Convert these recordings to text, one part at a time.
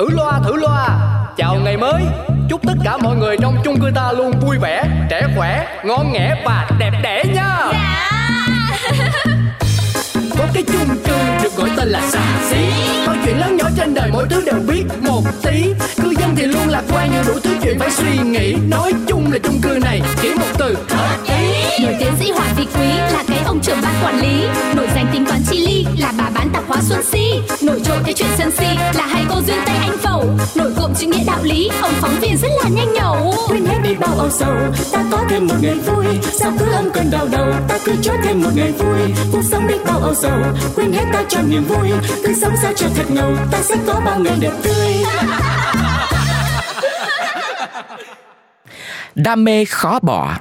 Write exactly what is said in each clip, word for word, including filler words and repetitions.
Thử loa thử loa, chào ngày mới, chúc tất cả mọi người trong chung cư ta luôn vui vẻ, trẻ khỏe, ngon nghẻ và đẹp đẽ nha. Dạ. Có cái chung cư được gọi tên là San Si, mọi chuyện lớn nhỏ trên đời mỗi thứ đều biết một tí. Cư dân thì luôn lạc quan nhưng đủ thứ chuyện phải suy nghĩ. Nói chung là chung cư này chỉ một từ hợp ý. Nổi tiến sĩ Hoàng Việt Quý là cái ông trưởng ban quản lý, nổi danh tính toán chi ly là bà bán tạp hóa Xuân Si, nổi trội cái chuyện sân si là hai cô duyên tay Anh Phẩu, nổi cộm chữ nghĩa đạo lý ông phóng viên rất là nhanh nhẩu. Quên hết đi bao âu sầu, ta có thêm một ngày vui, sao cứ âm cơn đau đầu, ta cứ cho thêm một ngày vui. Cuộc sống biết bao âu sầu, quên hết ta cho niềm vui, cứ sống sao cho thật ngầu, ta sẽ có bao ngày đẹp tươi. Đam mê khó bỏ.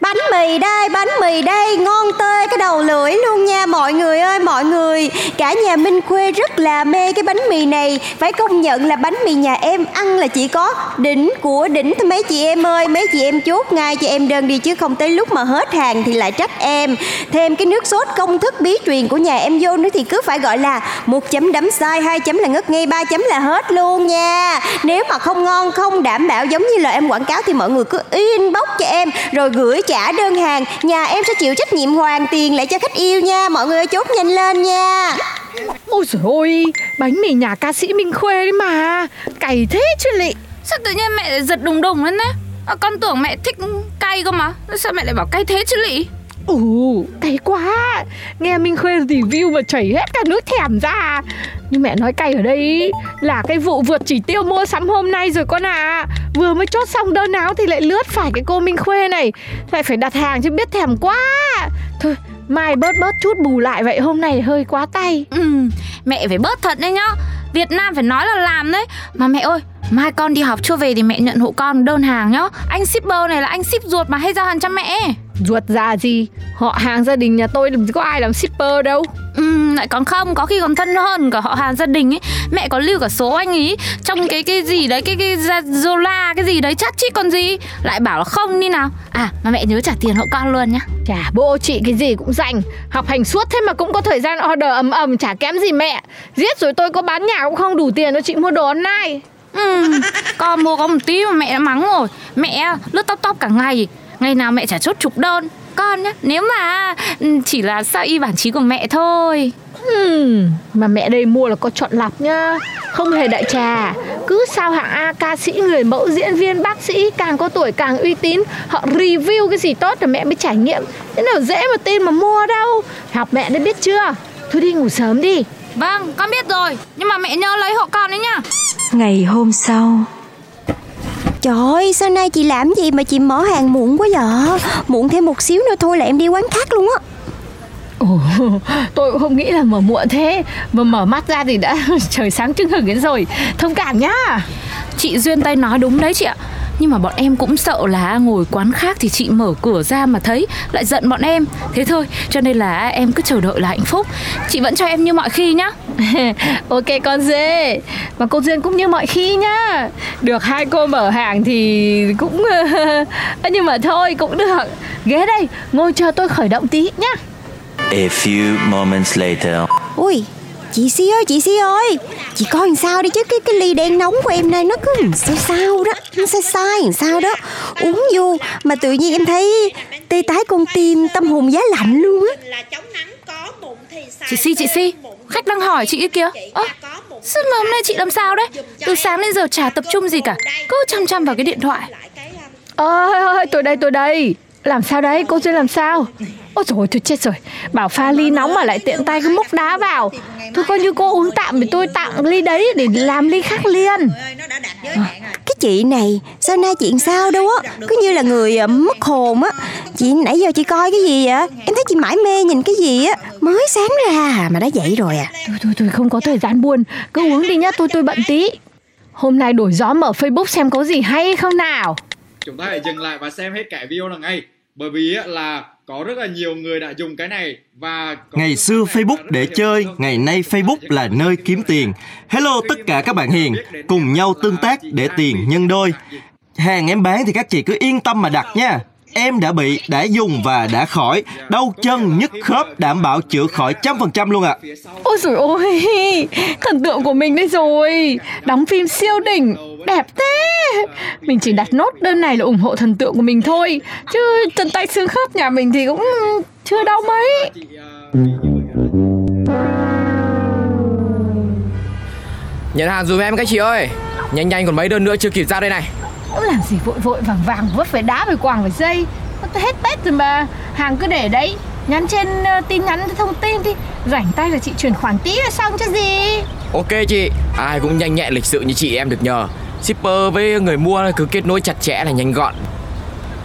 Bánh mì đây, bánh mì đây, ngon tơi cái đầu lưỡi luôn nha mọi người ơi mọi người. Cả nhà Minh Khuê rất là mê cái bánh mì này. Phải công nhận là bánh mì nhà em ăn là chỉ có đỉnh của đỉnh thôi mấy chị em ơi. Mấy chị em chốt ngay cho em đơn đi chứ không tới lúc mà hết hàng thì lại trách em. Thêm cái nước sốt công thức bí truyền của nhà em vô nữa thì cứ phải gọi là một chấm đắm sai, hai chấm là ngất ngây, ba chấm là hết luôn nha. Nếu mà không ngon, không đảm bảo giống như lời em quảng cáo thì mọi người cứ inbox cho em rồi gửi cho cả đơn hàng, nhà em sẽ chịu trách nhiệm hoàn tiền lại cho khách yêu nha. Mọi người chốt nhanh lên nha. Ôi trời ơi, bánh mì nhà ca sĩ Minh Khuê đấy mà, cày thế chứ lị. Sao tự nhiên mẹ lại giật đùng đùng lên đấy? À, con tưởng mẹ thích cay cơ mà, sao mẹ lại bảo cay thế chứ lị? Ừ, cay quá. Nghe Minh Khuê review mà chảy hết cả nước thèm ra. Nhưng mẹ nói cay ở đây là cái vụ vượt chỉ tiêu mua sắm hôm nay rồi con à. Vừa mới chốt xong đơn áo thì lại lướt phải cái cô Minh Khuê này, lại phải đặt hàng chứ biết thèm quá. Thôi mai bớt bớt chút bù lại vậy, hôm nay hơi quá tay. Ừ, mẹ phải bớt thật đấy nhá, Việt Nam phải nói là làm đấy. Mà mẹ ơi, mai con đi học chưa về thì mẹ nhận hộ con đơn hàng nhá. Anh shipper này là anh ship ruột mà hay giao hàng cho mẹ. Ruột già gì, họ hàng gia đình nhà tôi làm gì có ai làm shipper đâu. Ừ, lại còn không, có khi còn thân hơn cả họ hàng gia đình ấy. Mẹ có lưu cả số anh ý trong cái cái gì đấy, cái cái Zola cái gì đấy chắc chứ còn gì. Lại bảo là không đi nào. À mà mẹ nhớ trả tiền hộ con luôn nhá. Chả bộ chị cái gì cũng rảnh, học hành suốt thế mà cũng có thời gian order ầm ầm, chả kém gì mẹ. Giết rồi tôi có bán nhà cũng không đủ tiền cho chị mua đồ online. Ừ, con mua có một tí mà mẹ đã mắng rồi. Mẹ lướt tóc tóc cả ngày, ngày nào mẹ chả chốt chục đơn con nhá, nếu mà chỉ là sao y bản chí của mẹ thôi. Hmm, mà mẹ đây mua là có chọn lọc nhá, không hề đại trà. Cứ sao hạng A, ca sĩ, người mẫu, diễn viên, bác sĩ, càng có tuổi càng uy tín, họ review cái gì tốt là mẹ mới trải nghiệm, thế nào dễ mà tin mà mua đâu. Học mẹ đấy biết chưa, thôi đi ngủ sớm đi. Vâng, con biết rồi, nhưng mà mẹ nhớ lấy hộ con đấy nhá. Ngày hôm sau. Trời ơi, sao nay chị làm gì mà chị mở hàng muộn quá vậy? Muộn thêm một xíu nữa thôi là em đi quán khác luôn á. Ồ, tôi cũng không nghĩ là mở muộn thế, mà mở mắt ra thì đã trời sáng trưng hừng đến rồi. Thông cảm nhá. Chị Duyên Tây nói đúng đấy chị ạ. Nhưng mà bọn em cũng sợ là ngồi quán khác thì chị mở cửa ra mà thấy lại giận bọn em. Thế thôi, cho nên là em cứ chờ đợi là hạnh phúc. Chị vẫn cho em như mọi khi nhá. Ok con dê. Và cô Duyên cũng như mọi khi nhá. Được hai cô mở hàng thì cũng... Nhưng mà thôi cũng được. Ghé đây, ngồi chờ tôi khởi động tí nhá. A few moments later. Ui, chị Si ơi, chị Si ơi, chị coi làm sao đi chứ cái cái ly đen nóng của em nay nó cứ làm sao sao đó, nó sai sai làm sao đó. Uống vô mà tự nhiên em thấy tê tái con tim, tâm hồn giá lạnh luôn á. Chị Si, chị Si, khách đang hỏi chị kìa. Ơ, sao mà hôm nay chị làm sao đấy? Từ sáng đến giờ chả tập trung gì cả, cứ chăm chăm vào cái điện thoại. Ôi ơi, tôi đây, tôi đây. Làm sao đấy, cô Duyên làm sao? Ôi trời ơi, tôi chết rồi. Bảo pha ly nóng mà lại tiện tay cứ múc đá vào. Thôi coi như cô uống tạm thì tôi tặng ly đấy để làm ly khác liền. À, cái chị này, sao nay chuyện sao đâu á, cứ như là người mất hồn á. Chị nãy giờ chị coi cái gì vậy? Em thấy chị mải mê nhìn cái gì á, mới sáng ra mà đã dậy rồi à. Thôi thôi thôi, không có thời gian buồn, cứ uống đi nhá, tôi tôi bận tí. Hôm nay đổi gió mở Facebook xem có gì hay không nào. Chúng ta hãy dừng lại và xem hết cả video là ngay. Bởi vì là có rất là nhiều người đã dùng cái này và ngày xưa Facebook để chơi, ngày nay Facebook là nơi kiếm tiền. Hello tất cả các bạn hiền, cùng nhau tương tác để tiền nhân đôi. Hàng em bán thì các chị cứ yên tâm mà đặt nha. em đã bị, đã dùng và đã khỏi. Đau chân, nhức khớp đảm bảo chữa khỏi trăm phần trăm luôn ạ. À. Ôi trời ơi, thần tượng của mình đây rồi. Đóng phim siêu đỉnh, đẹp thế. Mình chỉ đặt nốt đơn này là ủng hộ thần tượng của mình thôi. Chứ chân tay xương khớp nhà mình thì cũng chưa đau mấy. Nhận hàng dùm em các chị ơi. Nhanh nhanh còn mấy đơn nữa chưa kịp ra đây này. Cũng làm gì vội vội vàng vàng, vấp phải đá phải quàng phải dây. Hết Tết rồi mà. Hàng cứ để đấy. Nhắn trên tin nhắn thông tin đi. Rảnh tay là chị chuyển khoản tí là xong chứ gì. Ok chị. Ai cũng nhanh nhẹn lịch sự như chị em được nhờ. Shipper với người mua cứ kết nối chặt chẽ là nhanh gọn.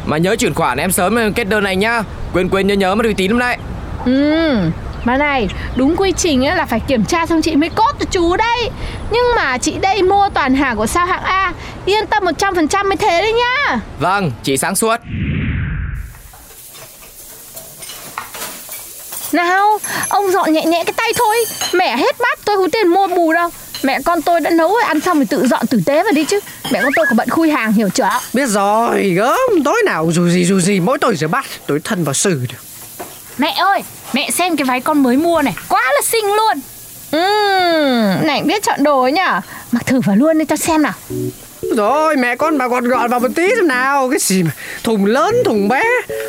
Mà nhớ chuyển khoản em sớm kết đơn này nhá. Quên quên nhớ nhớ mất uy tín lắm đấy. Ừ. Mà này, đúng quy trình ấy là phải kiểm tra xong chị mới cốt cho chú đây. Nhưng mà chị đây mua toàn hàng của sao hạng A. Yên tâm một trăm phần trăm mới thế đấy nhá. Vâng, chị sáng suốt. Nào, ông dọn nhẹ nhẹ cái tay thôi. Mẹ hết bát, tôi không tiền mua bù đâu. Mẹ con tôi đã nấu rồi, ăn xong rồi tự dọn tử tế vào đi chứ. Mẹ con tôi có bận khui hàng, hiểu chưa? Biết rồi, gớm, tối nào dù gì dù gì mỗi tôi rửa bát, tôi thân vào xử được. Mẹ ơi, mẹ xem cái váy con mới mua này, quá là xinh luôn. Ừm, này biết chọn đồ ấy nhở. Mặc thử vào luôn đi cho xem nào. Rồi, mẹ con bà gọn gọn vào một tí xem nào. Cái gì mà thùng lớn, thùng bé.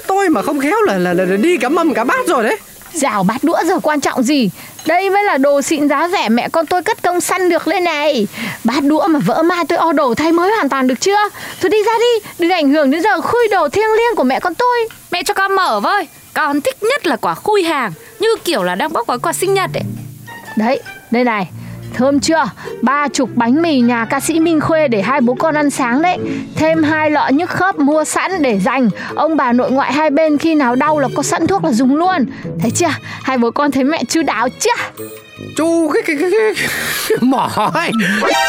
Tôi mà không khéo là, là, là đi cả mâm cả bát rồi đấy. Rào bát đũa giờ quan trọng gì. Đây mới là đồ xịn giá rẻ mẹ con tôi cất công săn được lên này. Bát đũa mà vỡ mai tôi order thay mới hoàn toàn được chưa. Thôi đi ra đi, đừng ảnh hưởng đến giờ khui đồ thiêng liêng của mẹ con tôi. Mẹ cho con mở với. Con thích nhất là quả khui hàng. Như kiểu là đang bóc gói quà sinh nhật ấy. Đấy, đây này. Thơm chưa? Ba chục bánh mì nhà ca sĩ Minh Khuê để hai bố con ăn sáng đấy. Thêm hai lọ nhức khớp mua sẵn để dành. Ông bà nội ngoại hai bên khi nào đau là có sẵn thuốc là dùng luôn. Thấy chưa? Hai bố con thấy mẹ chu đáo chưa? Chu cái cái cái, cái, cái mỏi.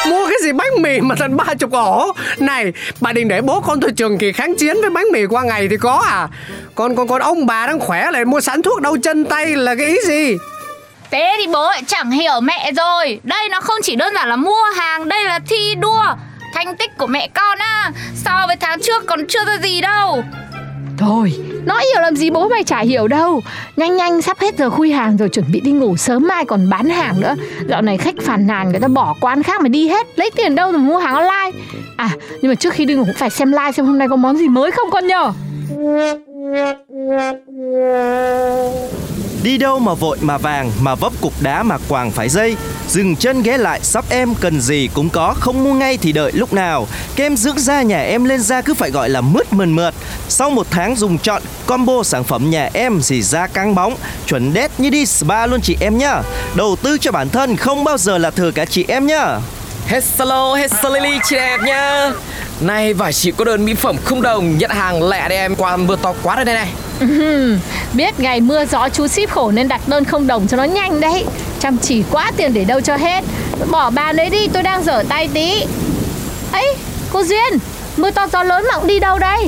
Mua cái gì bánh mì mà tận ba chục ổ. Này, bà định để bố con tôi trường kỳ kháng chiến với bánh mì qua ngày thì có à? Còn, còn, còn ông bà đang khỏe lại mua sẵn thuốc đau chân tay là cái ý gì? Thế thì bố lại chẳng hiểu mẹ rồi. Đây nó không chỉ đơn giản là mua hàng. Đây là thi đua. Thành tích của mẹ con á, so với tháng trước còn chưa ra gì đâu. Thôi, nó hiểu làm gì bố mày chả hiểu đâu. Nhanh nhanh sắp hết giờ khui hàng rồi chuẩn bị đi ngủ. Sớm mai còn bán hàng nữa. Dạo này khách phàn nàn người ta bỏ quán khác mà đi hết. Lấy tiền đâu mà mua hàng online. À, nhưng mà trước khi đi ngủ cũng phải xem like xem hôm nay có món gì mới không con nhờ. Đi đâu mà vội mà vàng, mà vấp cục đá mà quàng phải dây. Dừng chân ghé lại shop em, cần gì cũng có, không mua ngay thì đợi lúc nào. Kem dưỡng da nhà em lên da cứ phải gọi là mướt mần mượt. Sau một tháng dùng chọn combo sản phẩm nhà em thì da căng bóng, chuẩn đét như đi spa luôn chị em nhá. Đầu tư cho bản thân không bao giờ là thừa cả chị em nhá. Hello, hello Lily chị đẹp nhá. Nay vải chị có đơn mỹ phẩm không đồng, nhận hàng lẻ đây em, qua mưa to quá đây này. Biết ngày mưa gió chú ship khổ nên đặt đơn không đồng cho nó nhanh đấy. Chăm chỉ quá, tiền để đâu cho hết. Bỏ bàn đấy đi, tôi đang dở tay tí. Ấy, cô Duyên, mưa to gió lớn mà cũng đi đâu đây?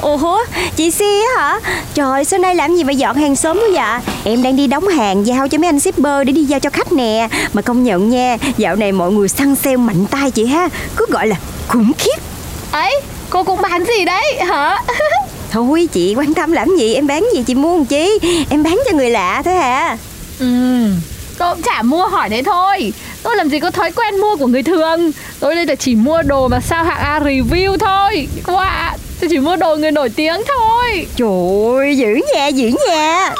Ồ, chị Si hả? Trời, sáng nay làm gì mà dọn hàng sớm quá vậy? Em đang đi đóng hàng giao cho mấy anh shipper để đi giao cho khách nè. Mà công nhận nha, dạo này mọi người săn sale mạnh tay chị ha. Cứ gọi là khủng khiếp. Ấy, cô cũng bán gì đấy hả? Thôi chị quan tâm làm gì, em bán gì chị mua làm chi? Em bán cho người lạ thế hả? Ừ, tôi cũng chả mua hỏi đấy thôi. Tôi làm gì có thói quen mua của người thường. Tôi đây là chỉ mua đồ mà sao hạng A review thôi. Cô ạ, tôi chỉ mua đồ người nổi tiếng thôi. Trời ơi, dữ nha, dữ nha.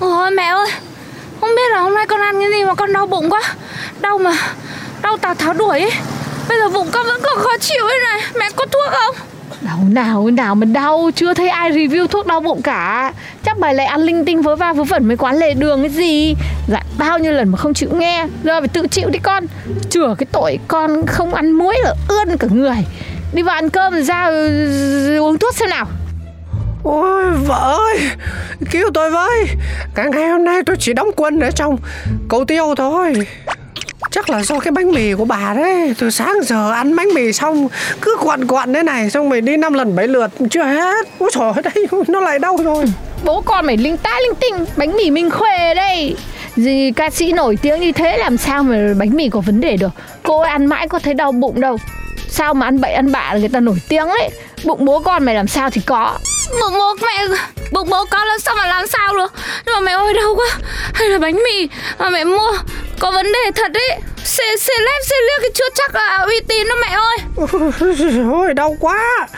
Ôi mẹ ơi, không biết là hôm nay con ăn cái gì mà con đau bụng quá. Đau mà, đau Tào Tháo đuổi ấy. Bây giờ bụng con vẫn còn khó chịu thế này. Mẹ có thuốc không? Đau nào nào mà đau. Chưa thấy ai review thuốc đau bụng cả. Chắc bà lại ăn linh tinh vớ va vớ vẩn mấy quán lề đường cái gì. Dạ bao nhiêu lần mà không chịu nghe. Giờ phải tự chịu đi con. Chừa cái tội con không ăn muối là ươn cả người. Đi vào ăn cơm rồi ra uống thuốc xem nào. Ôi vợ ơi, cứu tôi với. Cả ngày hôm nay tôi chỉ đóng quân ở trong cầu tiêu thôi. Chắc là do cái bánh mì của bà đấy. Từ sáng giờ ăn bánh mì xong cứ quặn quặn thế này, xong mày đi năm lần bảy lượt chưa hết. Úi trời ơi, đây nó lại đau rồi. Bố con mày linh tá linh tinh. Bánh mì Minh Khuê đây. Gì ca sĩ nổi tiếng như thế làm sao mà bánh mì có vấn đề được. Cô ăn mãi có thấy đau bụng đâu. Sao mà ăn bậy ăn bạ người ta nổi tiếng ấy. Bụng bố con mày làm sao thì có. Bụng bố mẹ, bụng bố con làm sao mà làm sao được. Nhưng mà mẹ ơi đau quá. Hay là bánh mì mà mẹ mua có vấn đề thật ấy. Xê xê lép xê liếc cái chưa chắc là uy tín đâu mẹ ơi. Ôi đau quá.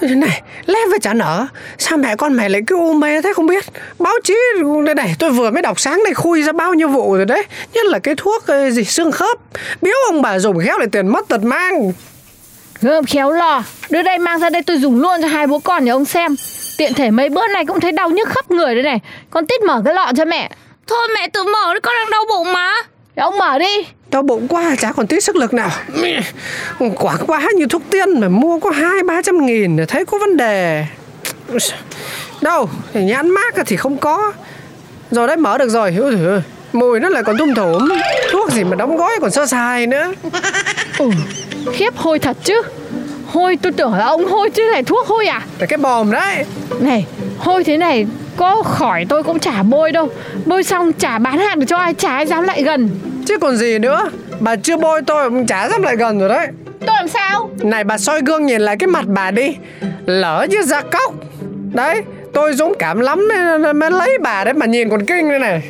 Này, lép với chả nở. Sao mẹ con mày lại cứ u mê thế không biết. Báo chí đây này, tôi vừa mới đọc sáng nay khui ra bao nhiêu vụ rồi đấy. Nhất là cái thuốc gì xương khớp. Biếu ông bà dùng khéo lại tiền mất tật mang. Gớm khéo lò. Đưa đây mang ra đây tôi dùng luôn cho hai bố con nhà ông xem. Tiện thể mấy bữa này cũng thấy đau nhức khắp người đây này. Con tít mở cái lọ cho mẹ. Thôi mẹ tự mở đi, con đang đau bụng mà. Để ông mở đi. Đau bụng quá chả còn tí sức lực nào. Quả quá như thuốc tiên mà mua có hai ba trăm nghìn để thấy có vấn đề. Đâu, nhãn mác thì không có. Rồi đấy mở được rồi. Mùi nó lại còn thum thủm. Thuốc gì mà đóng gói còn sơ sài nữa. Ừ, khiếp hôi thật chứ. Hôi tôi tưởng là ông hôi chứ này thuốc hôi à. Là cái bòm đấy. Này, hôi thế này có khỏi tôi cũng chả bôi đâu. Bôi xong chả bán hàng được cho ai, chả ai dám lại gần. Chứ còn gì nữa. Bà chưa bôi tôi cũng chả dám lại gần rồi đấy. Tôi làm sao? Này bà soi gương nhìn lại cái mặt bà đi. Lỡ chứ ra cóc. Đấy, tôi dũng cảm lắm mới, mới lấy bà đấy mà nhìn còn kinh đây này.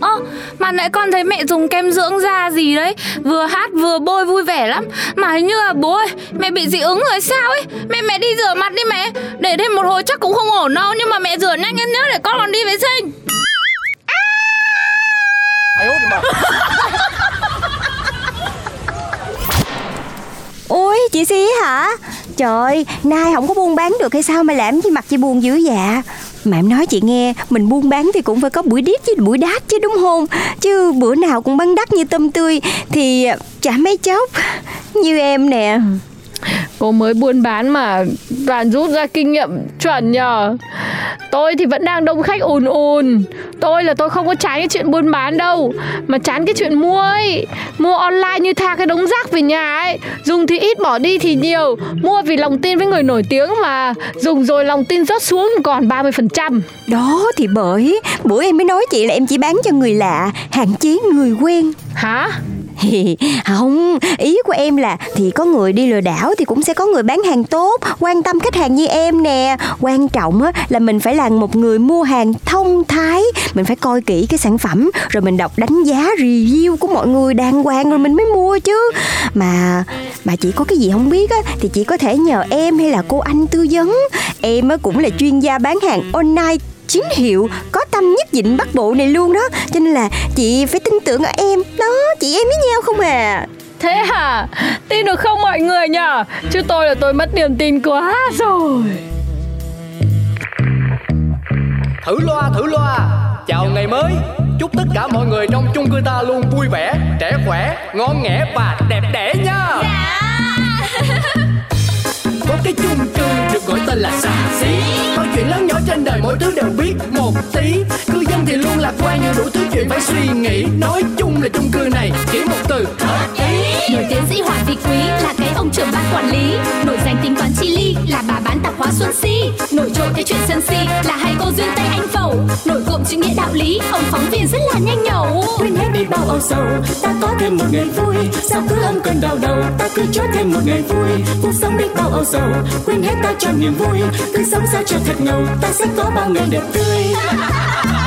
Ơ, ờ, mà nãy con thấy mẹ dùng kem dưỡng da gì đấy. Vừa hát vừa bôi vui vẻ lắm. Mà hình như là bố ơi, mẹ bị dị ứng rồi sao ấy. Mẹ mẹ đi rửa mặt đi mẹ. Để thêm một hồi chắc cũng không ổn đâu. Nhưng mà mẹ rửa nhanh lên nhớ để con còn đi vệ sinh. Ôi chị Si hả? Trời, nay không có buôn bán được hay sao mà làm gì mặt chị buồn dữ dạ. Mà em nói chị nghe, mình buôn bán thì cũng phải có buổi điếc với buổi đát chứ đúng không? Chứ bữa nào cũng bán đắt như tôm tươi thì chả mấy chốc. Như em nè, cô mới buôn bán mà toàn rút ra kinh nghiệm chuẩn nhờ. Tôi thì vẫn đang đông khách ùn ùn. Tôi là tôi không có chán cái chuyện buôn bán đâu, mà chán cái chuyện mua ấy. Mua online như tha cái đống rác về nhà ấy. Dùng thì ít bỏ đi thì nhiều. Mua vì lòng tin với người nổi tiếng mà. Dùng rồi lòng tin rớt xuống còn ba mươi phần trăm. Đó thì bởi bữa em mới nói chị là em chỉ bán cho người lạ, hạn chế người quen. Hả? Không, ý của em là thì có người đi lừa đảo thì cũng sẽ có người bán hàng tốt, quan tâm khách hàng như em nè. Quan trọng á là mình phải là một người mua hàng thông thái. Mình phải coi kỹ cái sản phẩm, rồi mình đọc đánh giá review của mọi người đàng hoàng rồi mình mới mua chứ. Mà mà chị có cái gì không biết á thì chị có thể nhờ em hay là cô Anh tư vấn. Em á cũng là chuyên gia bán hàng online chính hiệu, có tâm nhất định Bắc Bộ này luôn đó, cho nên là chị phải tin tưởng ở em đó. Chị em với nhau không à? Thế hả? Tin được không mọi người nhở? Chứ tôi là tôi mất niềm tin quá rồi. Thử loa thử loa, chào ngày mới, chúc tất cả mọi người trong chung cư ta luôn vui vẻ, trẻ khỏe, ngon nghẻ và đẹp đẽ nha. Dạ. Có cái chung cư được gọi tên là San Si. Mọi chuyện lớn nhỏ trên đời mỗi thứ đều biết một tí. Cư dân thì luôn lạc quan nhưng đủ thứ chuyện phải suy nghĩ. Nói chung là chung cư này chỉ một từ hợp ý. Nổi tiến sĩ Hoàng Việt Quý là cái ông trưởng ban quản lý. Nổi danh tính toán chi ly là bà bán tạp hóa Xuân Si. Nổi trội cái chuyện San Si là hai cô duyên tay Anh Phẩu. Nổi cộm chữ nghĩa đạo lý, ông phóng viên rất là nhanh nhẩu. Quên hết đi bao âu sầu, ta có thêm một ngày vui. Sao cứ âm cơn đau đầu, ta cứ cho thêm một ngày vui. Cuộc sống đi bao âu sầu, quên hết ta cho niềm vui. Cứ sống sao cho thật ngầu, ta sẽ có bao ngày đẹp tươi.